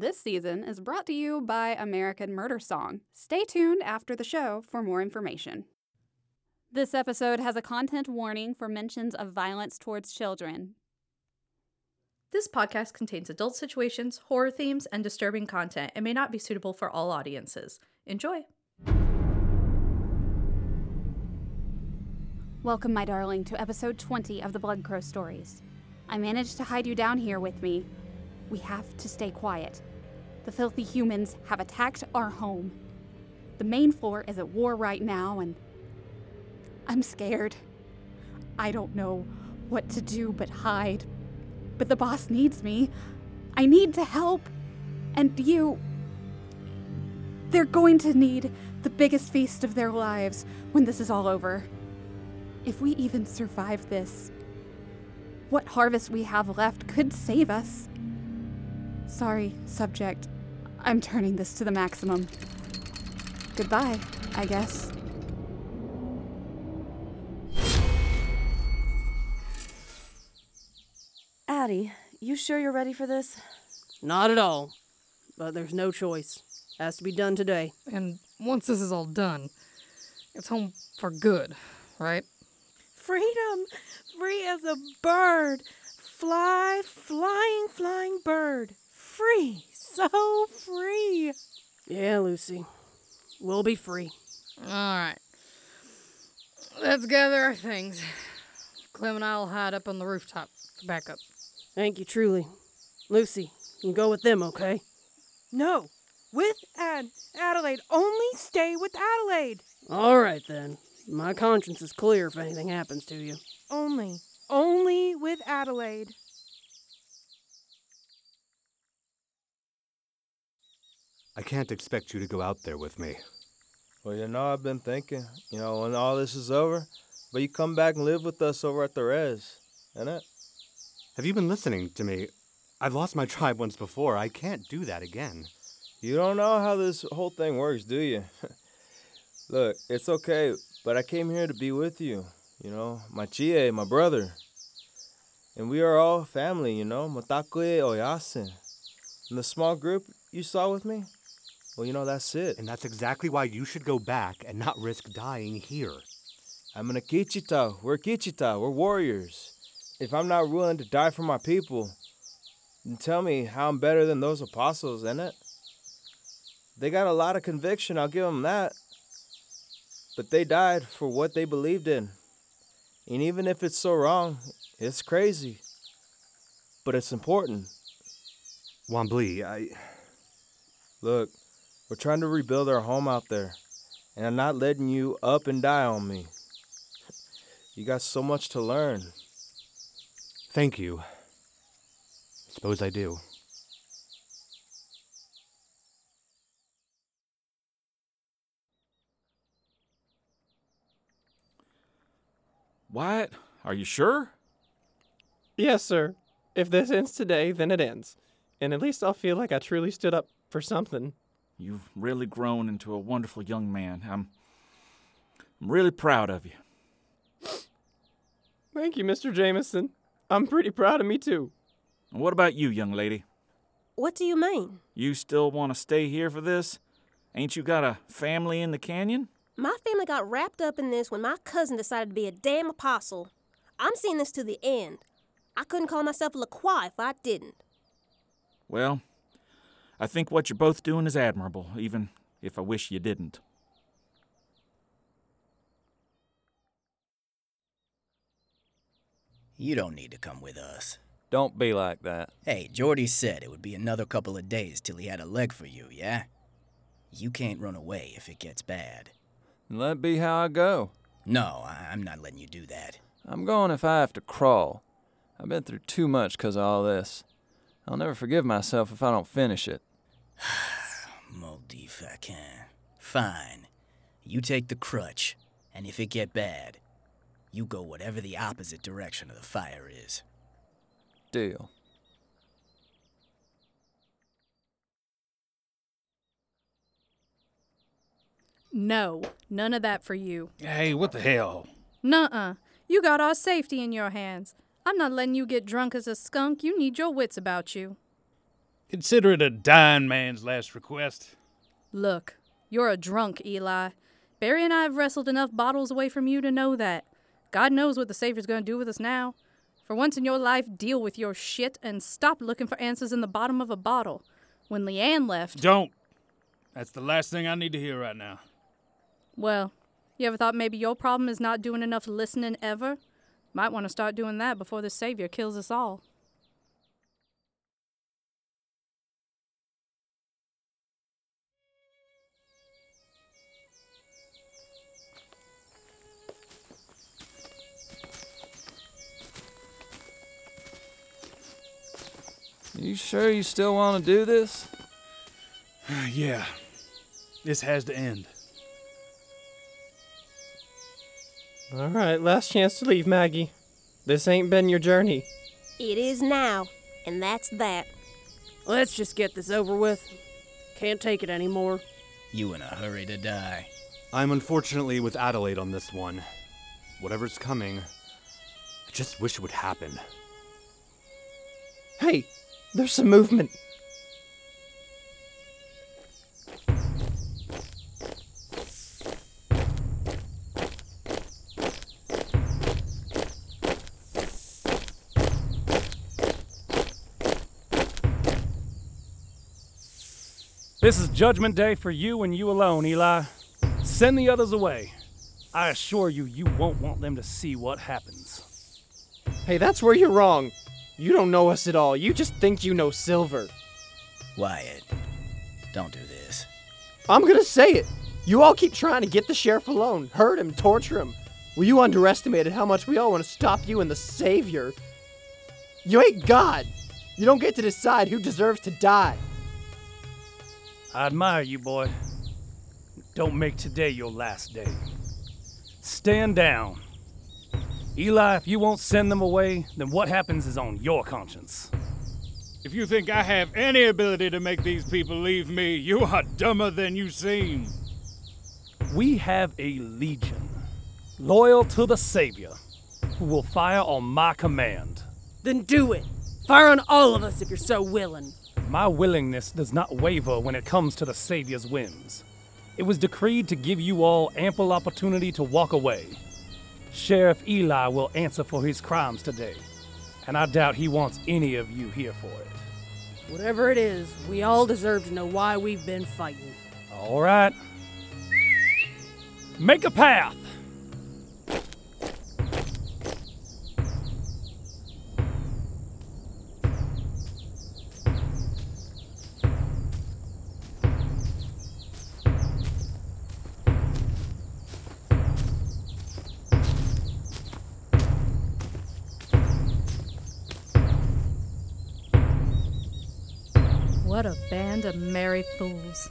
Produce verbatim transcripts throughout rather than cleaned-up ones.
This season is brought to you by American Murder Song. Stay tuned after the show for more information. This episode has a content warning for mentions of violence towards children. This podcast contains adult situations, horror themes, and disturbing content and may not be suitable for all audiences. Enjoy! Welcome, my darling, to episode twenty of The Blood Crow Stories. I managed to hide you down here with me. We have to stay quiet. The filthy humans have attacked our home. The main floor is at war right now, and I'm scared. I don't know what to do but hide. But the boss needs me. I need to help. And you... They're going to need the biggest feast of their lives when this is all over. If we even survive this, what harvest we have left could save us. Sorry, subject. I'm turning this to the maximum. Goodbye, I guess. Addie, you sure you're ready for this? Not at all. But there's no choice. Has to be done today. And once this is all done, it's home for good, right? Freedom! Free as a bird! Fly, flying, flying bird! Free! So free! Yeah, Lucy. We'll be free. Alright. Let's gather our things. Clem and I'll hide up on the rooftop for backup. Thank you, truly. Lucy, you go with them, okay? No! With Ad. Adelaide. Only stay with Adelaide. All right, then. My conscience is clear if anything happens to you. Only. Only with Adelaide. I can't expect you to go out there with me. Well, you know, I've been thinking, you know, when all this is over, but you come back and live with us over at the res, innit? Have you been listening to me? I've lost my tribe once before. I can't do that again. You don't know how this whole thing works, do you? Look, it's okay, but I came here to be with you, you know, my Chie, my brother. And we are all family, you know, Mitakuye Oyasin. And the small group you saw with me, well, you know, that's it. And that's exactly why you should go back and not risk dying here. I'm an Akichita. We're Akichita. We're warriors. If I'm not willing to die for my people, then tell me how I'm better than those apostles, innit? They got a lot of conviction, I'll give them that. But they died for what they believed in. And even if it's so wrong, it's crazy. But it's important. Wamblee, I... Look, we're trying to rebuild our home out there. And I'm not letting you up and die on me. You got so much to learn. Thank you. I suppose I do. What? Are you sure? Yes, sir. If this ends today, then it ends. And at least I'll feel like I truly stood up for something. You've really grown into a wonderful young man. I'm, I'm really proud of you. Thank you, Mister Jameson. I'm pretty proud of me, too. And what about you, young lady? What do you mean? You still want to stay here for this? Ain't you got a family in the canyon? My family got wrapped up in this when my cousin decided to be a damn apostle. I'm seeing this to the end. I couldn't call myself a LaCroix if I didn't. Well, I think what you're both doing is admirable, even if I wish you didn't. You don't need to come with us. Don't be like that. Hey, Jordy said it would be another couple of days till he had a leg for you, yeah? You can't run away if it gets bad. Let be how I go. No, I'm not letting you do that. I'm going if I have to crawl. I've been through too much because of all this. I'll never forgive myself if I don't finish it. Moldy if I can. Fine. You take the crutch, and if it get bad, you go whatever the opposite direction of the fire is. Deal. No, none of that for you. Hey, what the hell? Nuh-uh. You got our safety in your hands. I'm not letting you get drunk as a skunk. You need your wits about you. Consider it a dying man's last request. Look, you're a drunk, Eli. Barry and I have wrestled enough bottles away from you to know that. God knows what the Savior's going to do with us now. For once in your life, deal with your shit and stop looking for answers in the bottom of a bottle. When Leanne left... Don't. That's the last thing I need to hear right now. Well, you ever thought maybe your problem is not doing enough listening ever? Might want to start doing that before the Savior kills us all. You sure you still want to do this? Yeah. This has to end. All right, last chance to leave, Maggie. This ain't been your journey. It is now, and that's that. Let's just get this over with. Can't take it anymore. You in a hurry to die. I'm unfortunately with Adelaide on this one. Whatever's coming, I just wish it would happen. Hey! There's some movement. This is Judgment Day for you and you alone, Eli. Send the others away. I assure you, you won't want them to see what happens. Hey, that's where you're wrong. You don't know us at all. You just think you know Silver. Wyatt, don't do this. I'm gonna say it. You all keep trying to get the sheriff alone, hurt him, torture him. Well, you underestimated how much we all want to stop you and the Savior. You ain't God. You don't get to decide who deserves to die. I admire you, boy. Don't make today your last day. Stand down. Eli, if you won't send them away, then what happens is on your conscience. If you think I have any ability to make these people leave me, you are dumber than you seem. We have a legion, loyal to the Savior, who will fire on my command. Then do it. Fire on all of us if you're so willing. My willingness does not waver when it comes to the Savior's whims. It was decreed to give you all ample opportunity to walk away. Sheriff Eli will answer for his crimes today, and I doubt he wants any of you here for it. Whatever it is, we all deserve to know why we've been fighting. All right. Make a path! What a band of merry fools.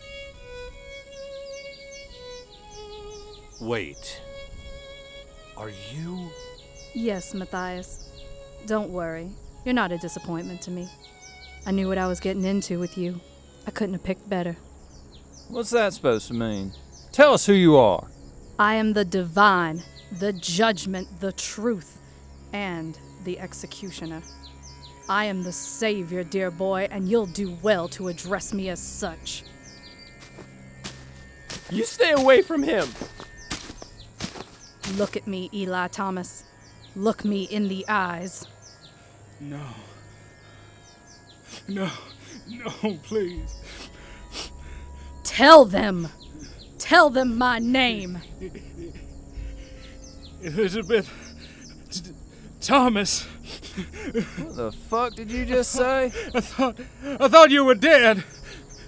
Wait. Are you... Yes, Matthias. Don't worry. You're not a disappointment to me. I knew what I was getting into with you. I couldn't have picked better. What's that supposed to mean? Tell us who you are. I am the divine, the judgment, the truth, and the executioner. I am the Savior, dear boy, and you'll do well to address me as such. You stay away from him! Look at me, Eli Thomas. Look me in the eyes. No. No. No, please. Tell them! Tell them my name! Elizabeth... T- Thomas... What the fuck did you just say? I thought, I thought you were dead.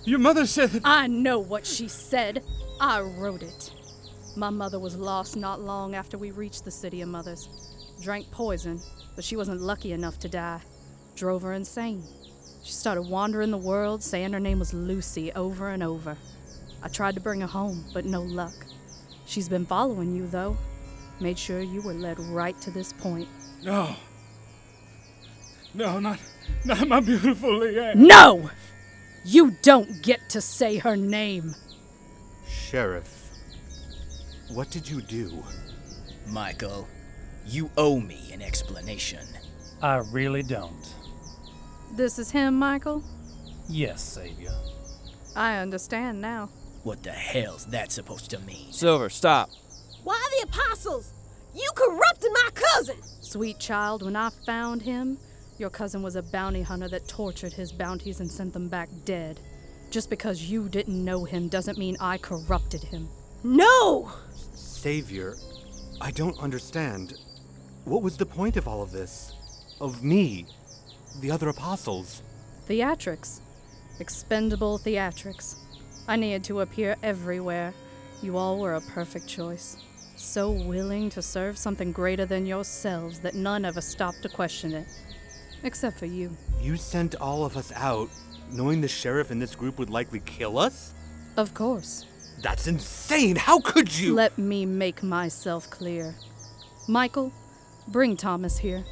Your mother said that... I know what she said. I wrote it. My mother was lost not long after we reached the City of Mothers. Drank poison, but she wasn't lucky enough to die. Drove her insane. She started wandering the world, saying her name was Lucy over and over. I tried to bring her home, but no luck. She's been following you, though. Made sure you were led right to this point. No. No, not not my beautiful Leanne. No! You don't get to say her name. Sheriff, what did you do? Michael, you owe me an explanation. I really don't. This is him, Michael? Yes, Savior. I understand now. What the hell's that supposed to mean? Silver, stop. Why the apostles? You corrupted my cousin! Sweet child, when I found him, your cousin was a bounty hunter that tortured his bounties and sent them back dead. Just because you didn't know him doesn't mean I corrupted him. No! Savior, I don't understand. What was the point of all of this? Of me? The other apostles? Theatrics. Expendable theatrics. I needed to appear everywhere. You all were a perfect choice. So willing to serve something greater than yourselves that none ever stopped to question it. Except for you. You sent all of us out, knowing the sheriff and this group would likely kill us? Of course. That's insane! How could you? Let me make myself clear. Michael, bring Thomas here.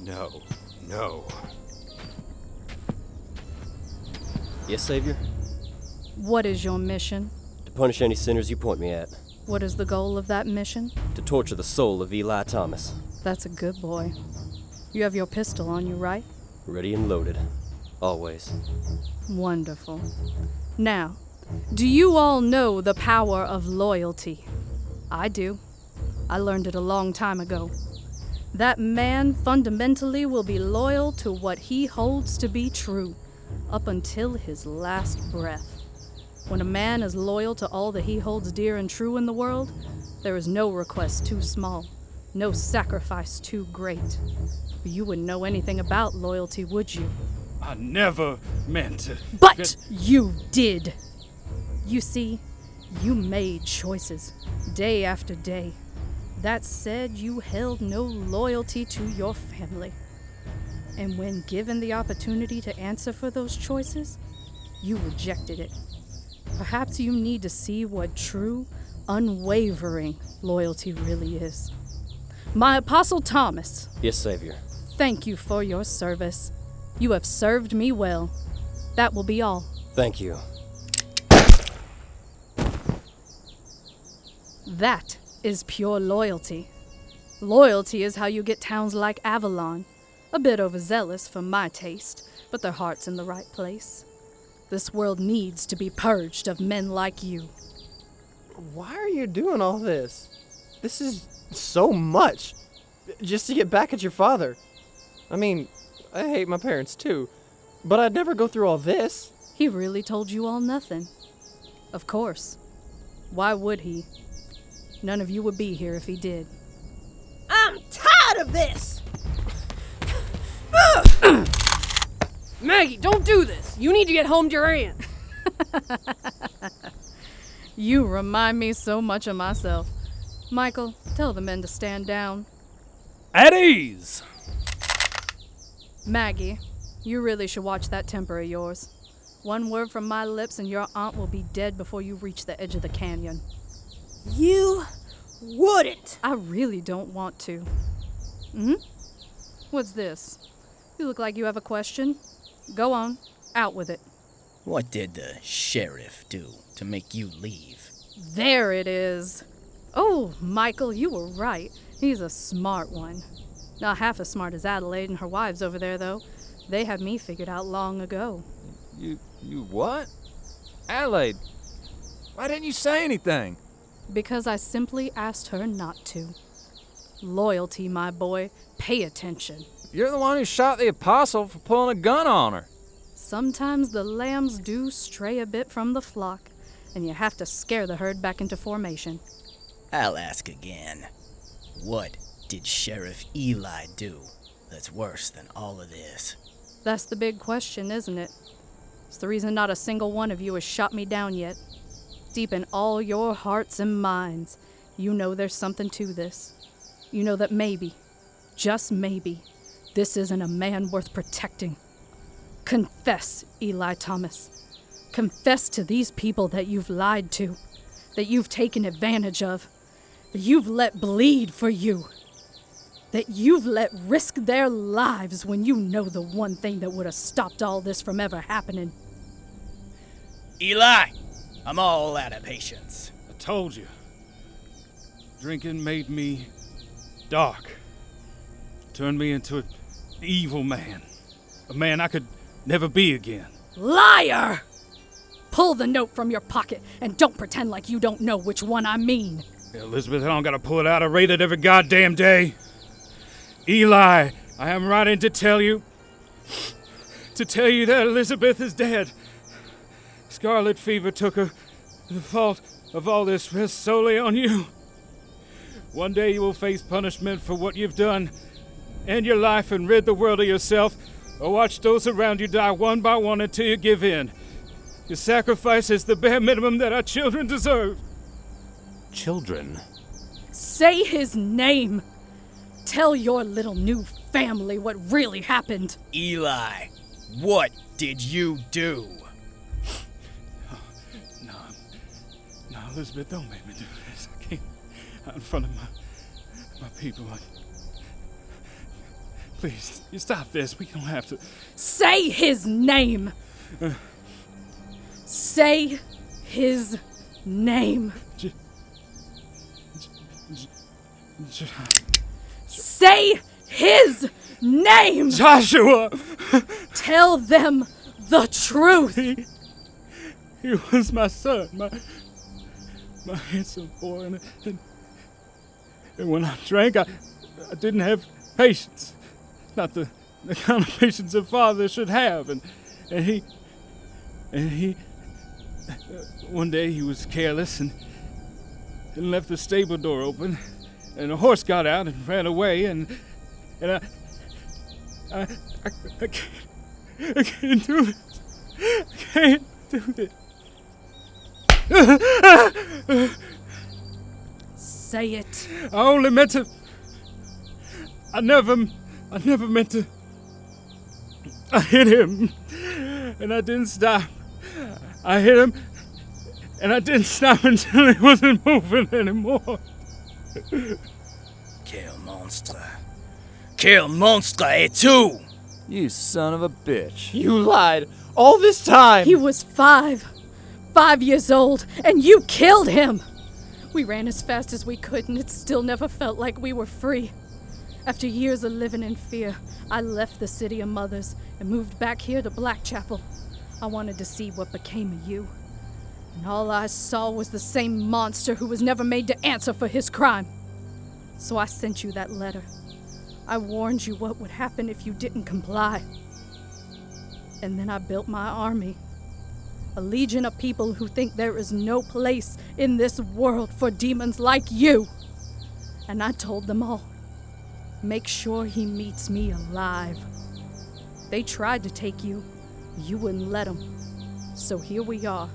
No. No. Yes, Savior? What is your mission? To punish any sinners you point me at. What is the goal of that mission? To torture the soul of Eli Thomas. That's a good boy. You have your pistol on you, right? Ready and loaded. Always. Wonderful. Now, do you all know the power of loyalty? I do. I learned it a long time ago. That man fundamentally will be loyal to what he holds to be true, up until his last breath. When a man is loyal to all that he holds dear and true in the world, there is no request too small, no sacrifice too great. You wouldn't know anything about loyalty, would you? I never meant to... But get... you did! You see, you made choices, day after day. That said, you held no loyalty to your family. And when given the opportunity to answer for those choices, you rejected it. Perhaps you need to see what true, unwavering loyalty really is. My Apostle Thomas. Yes, Savior. Thank you for your service. You have served me well. That will be all. Thank you. That is pure loyalty. Loyalty is how you get towns like Avalon. A bit overzealous for my taste, but their heart's in the right place. This world needs to be purged of men like you. Why are you doing all this? This is so much. Just to get back at your father. I mean, I hate my parents too, but I'd never go through all this. He really told you all nothing. Of course. Why would he? None of you would be here if he did. I'm tired of this! Maggie, don't do this. You need to get home to your aunt. You remind me so much of myself. Michael, tell the men to stand down. At ease! Maggie, you really should watch that temper of yours. One word from my lips and your aunt will be dead before you reach the edge of the canyon. You wouldn't. I really don't want to. Hmm? What's this? You look like you have a question. Go on, out with it. What did the sheriff do to make you leave? There it is. Oh, Michael, you were right. He's a smart one. Not half as smart as Adelaide and her wives over there, though. They had me figured out long ago. You, you what? Adelaide, why didn't you say anything? Because I simply asked her not to. Loyalty, my boy. Pay attention. You're the one who shot the apostle for pulling a gun on her. Sometimes the lambs do stray a bit from the flock, and you have to scare the herd back into formation. I'll ask again. What did Sheriff Eli do that's worse than all of this? That's the big question, isn't it? It's the reason not a single one of you has shot me down yet. Deep in all your hearts and minds, you know there's something to this. You know that maybe, just maybe, this isn't a man worth protecting. Confess, Eli Thomas. Confess to these people that you've lied to, that you've taken advantage of, that you've let bleed for you, that you've let risk their lives when you know the one thing that would have stopped all this from ever happening. Eli! I'm all out of patience. I told you. Drinking made me dark. Turned me into an evil man. A man I could never be again. Liar! Pull the note from your pocket and don't pretend like you don't know which one I mean. Elizabeth, I don't gotta pull it out. I read it every goddamn day. Eli, I am writing to tell you, to tell you that Elizabeth is dead. Scarlet fever took her. The fault of all this rests solely on you. One day you will face punishment for what you've done. End your life and rid the world of yourself, or watch those around you die one by one until you give in. Your sacrifice is the bare minimum that our children deserve. Children? Say his name! Tell your little new family what really happened. Eli, what did you do? No, no, no, Elizabeth, don't make me do this. I can't. Out in front of my, my people. I, please, you stop this. We don't have to. Say his name! Uh, Say his name. J- J- J- Say his name! Joshua! Tell them the truth! He, he was my son, my, my handsome boy, and, and, and when I drank, I, I didn't have patience. Not the, the kind of patience a father should have, and, and he, and he... One day he was careless and, and left the stable door open, and a horse got out and ran away, and and I I I, I, can't, I can't do it. I can't do it. Say it. I only meant to. I never, I never meant to. I hit him, and I didn't stop. I hit him, and I didn't stop until he wasn't moving anymore. Kill monster. Kill monster, et tu! You son of a bitch. You lied all this time! He was five. Five years old, and you killed him! We ran as fast as we could, and it still never felt like we were free. After years of living in fear, I left the City of Mothers and moved back here to Blackchapel. I wanted to see what became of you. And all I saw was the same monster who was never made to answer for his crime. So I sent you that letter. I warned you what would happen if you didn't comply. And then I built my army. A legion of people who think there is no place in this world for demons like you. And I told them all, make sure he meets me alive. They tried to take you. You wouldn't let them. So here we are,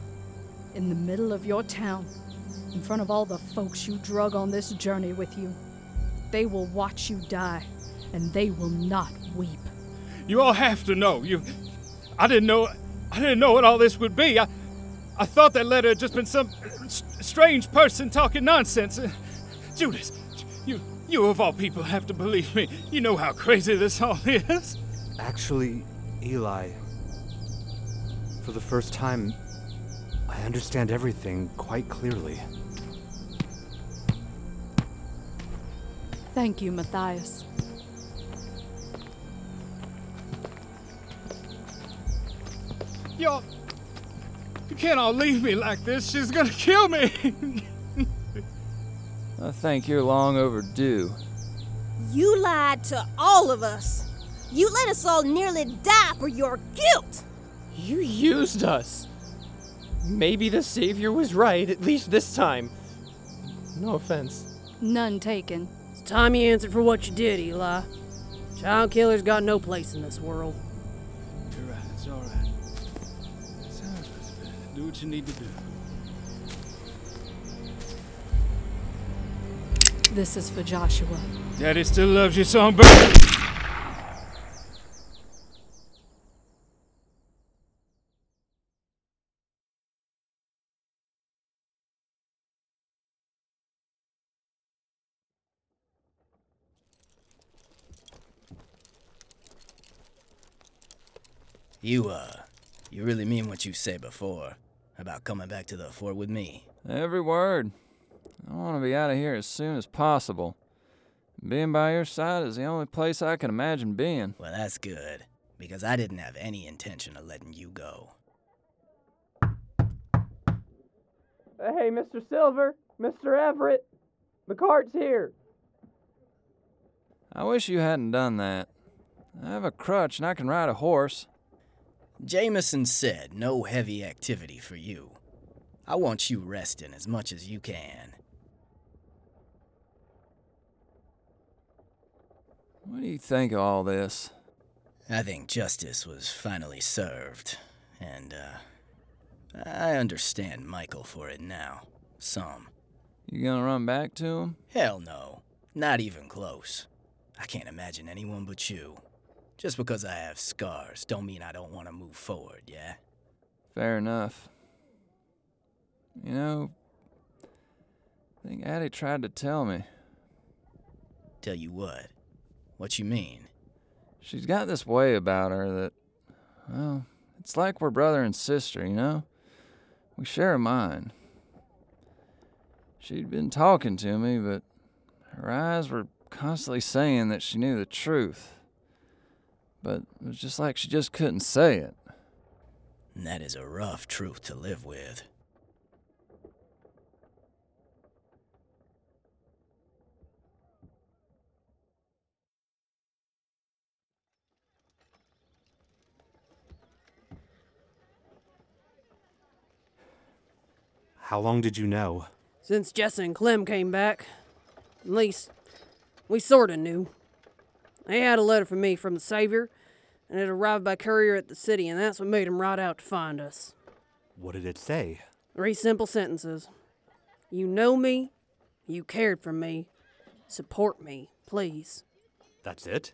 in the middle of your town, in front of all the folks you drug on this journey with you. They will watch you die, and they will not weep. You all have to know. You, I didn't know. I didn't know what all this would be. I, I thought that letter had just been some strange person talking nonsense. Uh, Judas, you, you of all people have to believe me. You know how crazy this all is. Actually, Eli. For the first time, I understand everything quite clearly. Thank you, Matthias. Y'all, you can't all leave me like this. She's gonna kill me. I think you're long overdue. You lied to all of us. You let us all nearly die for your guilt. You used us! Maybe the Savior was right, at least this time. No offense. None taken. It's time you answered for what you did, Eli. Child killers got no place in this world. You're right, it's all right. It's all right, Elizabeth. Do what you need to do. This is for Joshua. Daddy still loves you, songbird. You, uh, you really mean what you said before about coming back to the fort with me? Every word. I want to be out of here as soon as possible. Being by your side is the only place I can imagine being. Well, that's good, because I didn't have any intention of letting you go. Hey, Mister Silver, Mister Everett, the cart's here. I wish you hadn't done that. I have a crutch and I can ride a horse. Jameson said no heavy activity for you. I want you resting as much as you can. What do you think of all this? I think justice was finally served, and, uh, I understand Michael for it now, some. You gonna run back to him? Hell no. Not even close. I can't imagine anyone but you. Just because I have scars don't mean I don't want to move forward, yeah? Fair enough. You know, I think Addie tried to tell me. Tell you what? What you mean? She's got this way about her that, well, it's like we're brother and sister, you know? We share a mind. She'd been talking to me, but her eyes were constantly saying that she knew the truth. But it was just like she just couldn't say it. And that is a rough truth to live with. How long did you know? Since Jessa and Clem came back. At least, we sorta knew. They had a letter for me from the Savior, and it arrived by courier at the city, and that's what made him ride out to find us. What did it say? Three simple sentences. You know me, you cared for me, support me, please. That's it?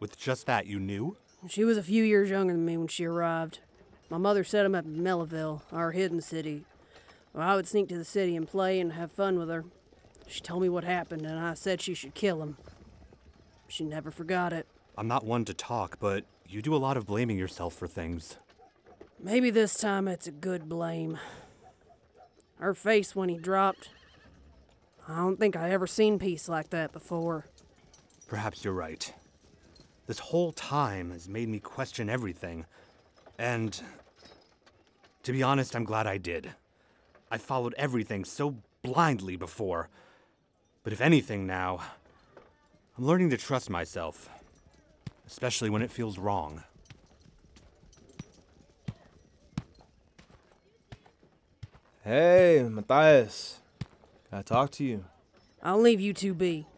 With just that you knew? She was a few years younger than me when she arrived. My mother set him up in Melville, our hidden city. Well, I would sneak to the city and play and have fun with her. She told me what happened, and I said she should kill him. She never forgot it. I'm not one to talk, but you do a lot of blaming yourself for things. Maybe this time it's a good blame. Her face when he dropped. I don't think I ever seen peace like that before. Perhaps you're right. This whole time has made me question everything. And, to be honest, I'm glad I did. I followed everything so blindly before. But if anything now, I'm learning to trust myself, especially when it feels wrong. Hey, Matthias. Can I talk to you? I'll leave you two be.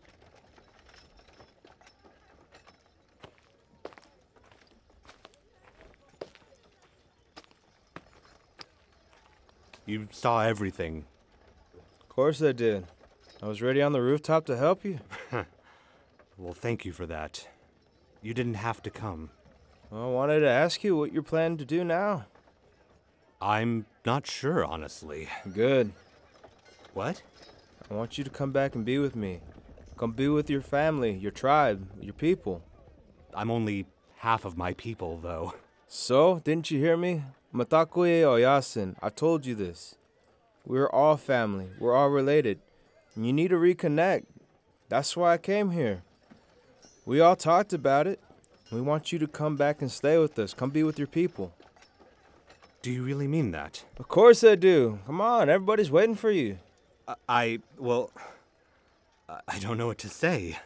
You saw everything. Of course I did. I was ready on the rooftop to help you. Well, thank you for that. You didn't have to come. Well, I wanted to ask you what you're planning to do now. I'm not sure, honestly. Good. What? I want you to come back and be with me. Come be with your family, your tribe, your people. I'm only half of my people, though. So, didn't you hear me? Mitakuye Oyasin, I told you this. We're all family. We're all related. And you need to reconnect. That's why I came here. We all talked about it. We want you to come back and stay with us. Come be with your people. Do you really mean that? Of course I do. Come on, everybody's waiting for you. I, I well, I don't know what to say.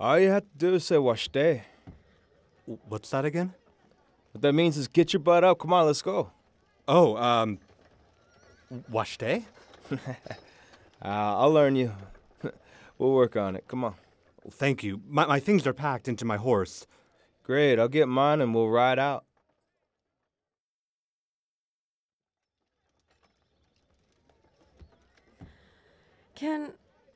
All you have to do is say washite. What's that again? What that means is get your butt up. Come on, let's go. Oh, um, washite? uh, I'll learn you. We'll work on it. Come on. Well, thank you. My, my things are packed into my horse. Great. I'll get mine and we'll ride out. Can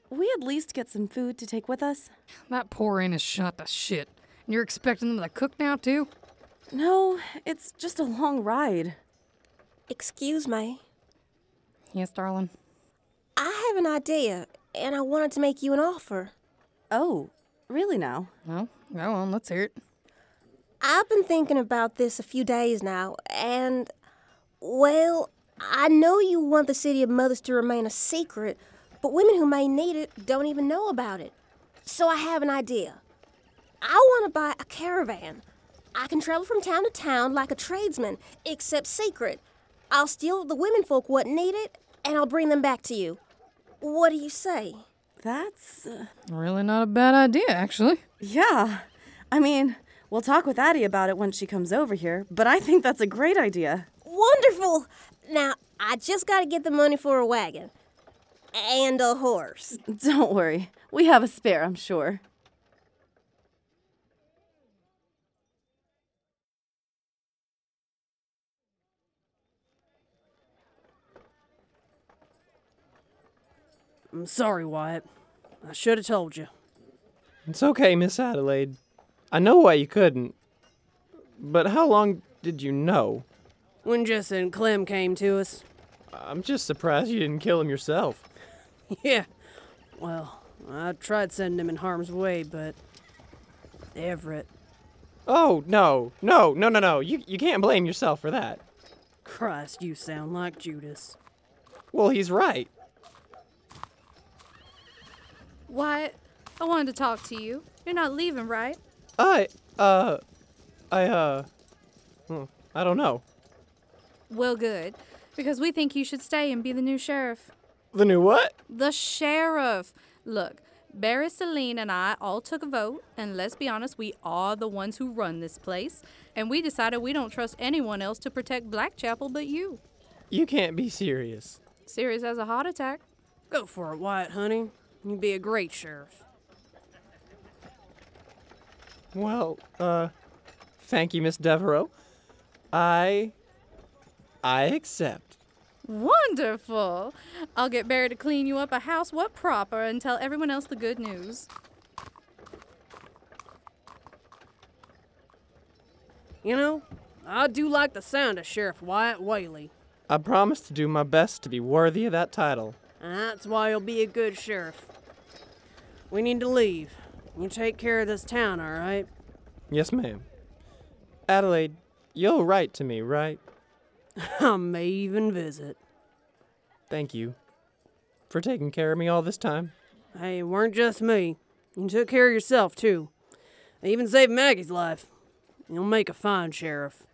we at least get some food to take with us? That poor inn is shot to shit. And you're expecting them to cook now, too? No, it's just a long ride. Excuse me. Yes, darling? I have an idea, and I wanted to make you an offer. Oh, really now? Well, go on, let's hear it. I've been thinking about this a few days now, and, well, I know you want the City of Mothers to remain a secret, but women who may need it don't even know about it. So I have an idea. I want to buy a caravan. I can travel from town to town like a tradesman, except secret. I'll steal the womenfolk what need it, and I'll bring them back to you. What do you say? That's... Uh, really not a bad idea, actually. Yeah. I mean, we'll talk with Addie about it when she comes over here, but I think that's a great idea. Wonderful! Now, I just gotta get the money for a wagon. And a horse. Don't worry. We have a spare, I'm sure. I'm sorry, Wyatt. I should have told you. It's okay, Miss Adelaide. I know why you couldn't. But how long did you know? When Jess and Clem came to us. I'm just surprised you didn't kill him yourself. Yeah. Well, I tried sending him in harm's way, but... Everett. Oh, no. No, no, no, no. You, you can't blame yourself for that. Christ, you sound like Judas. Well, he's right. Wyatt, I wanted to talk to you. You're not leaving, right? I, uh, I, uh, I don't know. Well, good. Because we think you should stay and be the new sheriff. The new what? The sheriff. Look, Barry, Celine, and I all took a vote, and let's be honest, we are the ones who run this place. And we decided we don't trust anyone else to protect Blackchapel but you. You can't be serious. Serious as a heart attack. Go for it, Wyatt, honey. You'd be a great sheriff. Well, uh, thank you, Miss Devereaux. I... I accept. Wonderful. I'll get Barry to clean you up a house what proper and tell everyone else the good news. You know, I do like the sound of Sheriff Wyatt Whaley. I promise to do my best to be worthy of that title. That's why you'll be a good sheriff. We need to leave. You take care of this town, all right? Yes, ma'am. Adelaide, you'll write to me, right? I may even visit. Thank you for taking care of me all this time. Hey, it weren't just me. You took care of yourself, too. I even saved Maggie's life. You'll make a fine sheriff.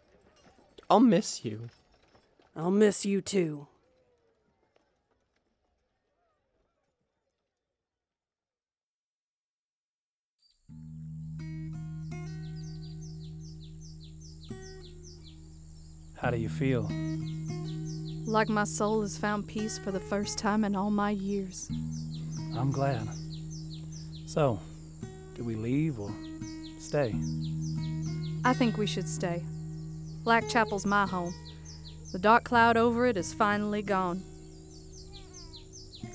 I'll miss you. I'll miss you, too. How do you feel? Like my soul has found peace for the first time in all my years. I'm glad. So, do we leave or stay? I think we should stay. Blackchapel's my home. The dark cloud over it is finally gone.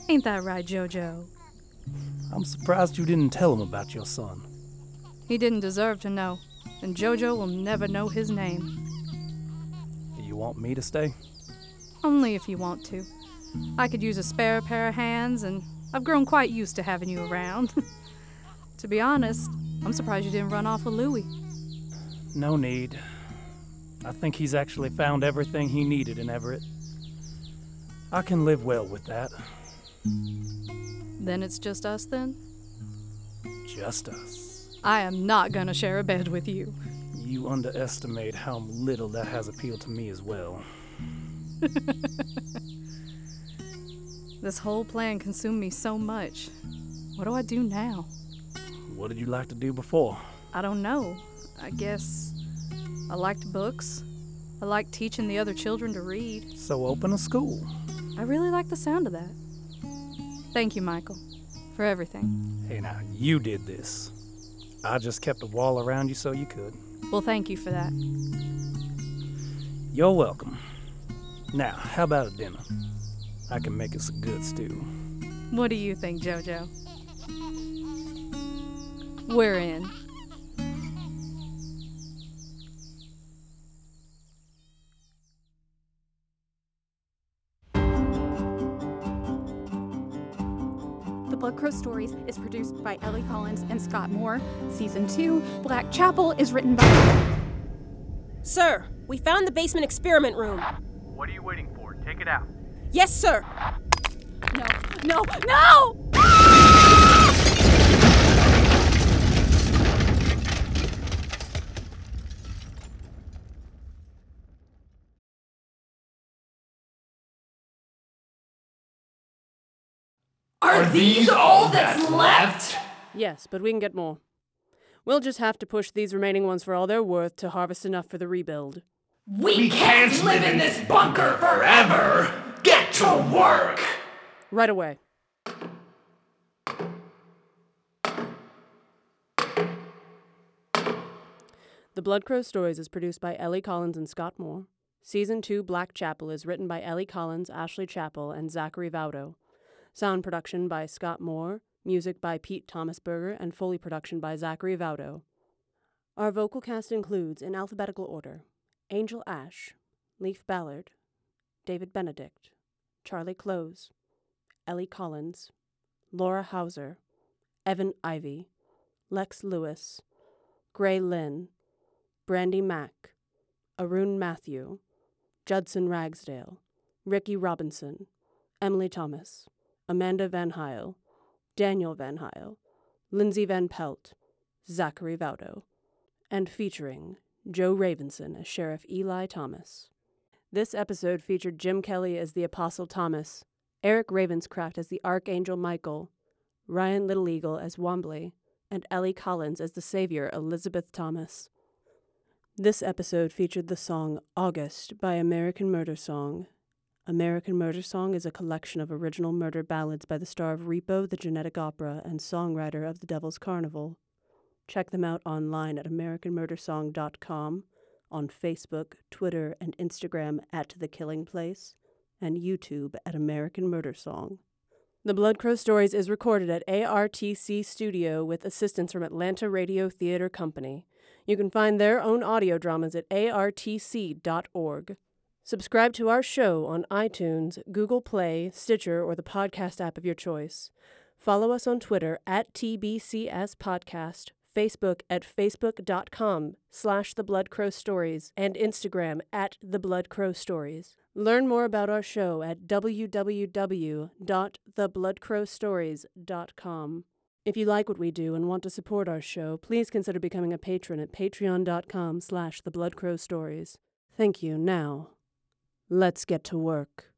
Ain't that right, JoJo? I'm surprised you didn't tell him about your son. He didn't deserve to know, and JoJo will never know his name. Want me to stay? Only if you want to. I could use a spare pair of hands, and I've grown quite used to having you around. To be honest, I'm surprised you didn't run off with Louie. No need. I think he's actually found everything he needed in Everett. I can live well with that. Then it's just us, then? Just us. I am not gonna share a bed with you. You underestimate how little that has appealed to me as well. This whole plan consumed me so much. What do I do now? What did you like to do before? I don't know. I guess I liked books. I liked teaching the other children to read. So open a school. I really like the sound of that. Thank you, Michael, for everything. Hey, now, you did this. I just kept a wall around you so you could. Well, thank you for that. You're welcome. Now, how about a dinner? I can make us a good stew. What do you think, JoJo? We're in. Blood Crow Stories is produced by Ellie Collins and Scott Moore. Season two, Blackchapel, is written by... Sir, we found the basement experiment room. What are you waiting for? Take it out. Yes, sir. No, no, no! Ah! Are, Are these, these all that's, that's left? left? Yes, but we can get more. We'll just have to push these remaining ones for all they're worth to harvest enough for the rebuild. We, we can't, can't live in this bunker forever! Get to work! Right away. The Blood Crow Stories is produced by Ellie Collins and Scott Moore. Season two Blackchapel is written by Ellie Collins, Ashley Chappell, and Zachary Vaudo. Sound production by Scott Moore, music by Pete Thomasberger, and Foley production by Zachary Vaudo. Our vocal cast includes, in alphabetical order, Angel Ash, Leif Ballard, David Benedict, Charlie Close, Ellie Collins, Laura Hauser, Evan Ivey, Lex Lewis, Gray Lynn, Brandy Mack, Arun Matthew, Judson Ragsdale, Ricky Robinson, Emily Thomas, Amanda Van Hyle, Daniel Van Hyle, Lindsay Van Pelt, Zachary Vaudo, and featuring Joe Ravenson as Sheriff Eli Thomas. This episode featured Jim Kelly as the Apostle Thomas, Eric Ravenscraft as the Archangel Michael, Ryan Little Eagle as Wombly, and Ellie Collins as the Savior Elizabeth Thomas. This episode featured the song August by American Murder Song. American Murder Song is a collection of original murder ballads by the star of Repo! The Genetic Opera and songwriter of The Devil's Carnival. Check them out online at American Murder Song dot com, on Facebook, Twitter, and Instagram at TheKillingPlace, and YouTube at American Murder Song. The Blood Crow Stories is recorded at A R T C Studio with assistance from Atlanta Radio Theater Company. You can find their own audio dramas at A R T C dot org. Subscribe to our show on iTunes, Google Play, Stitcher, or the podcast app of your choice. Follow us on Twitter at T B C S Podcast. Facebook at facebook.com slash The Blood Crow Stories, and Instagram at The Blood Crow Stories. Learn more about our show at w w w dot the blood crow stories dot com. If you like what we do and want to support our show, please consider becoming a patron at patreon.com slash The Blood Crow Stories. Thank you. Now, let's get to work.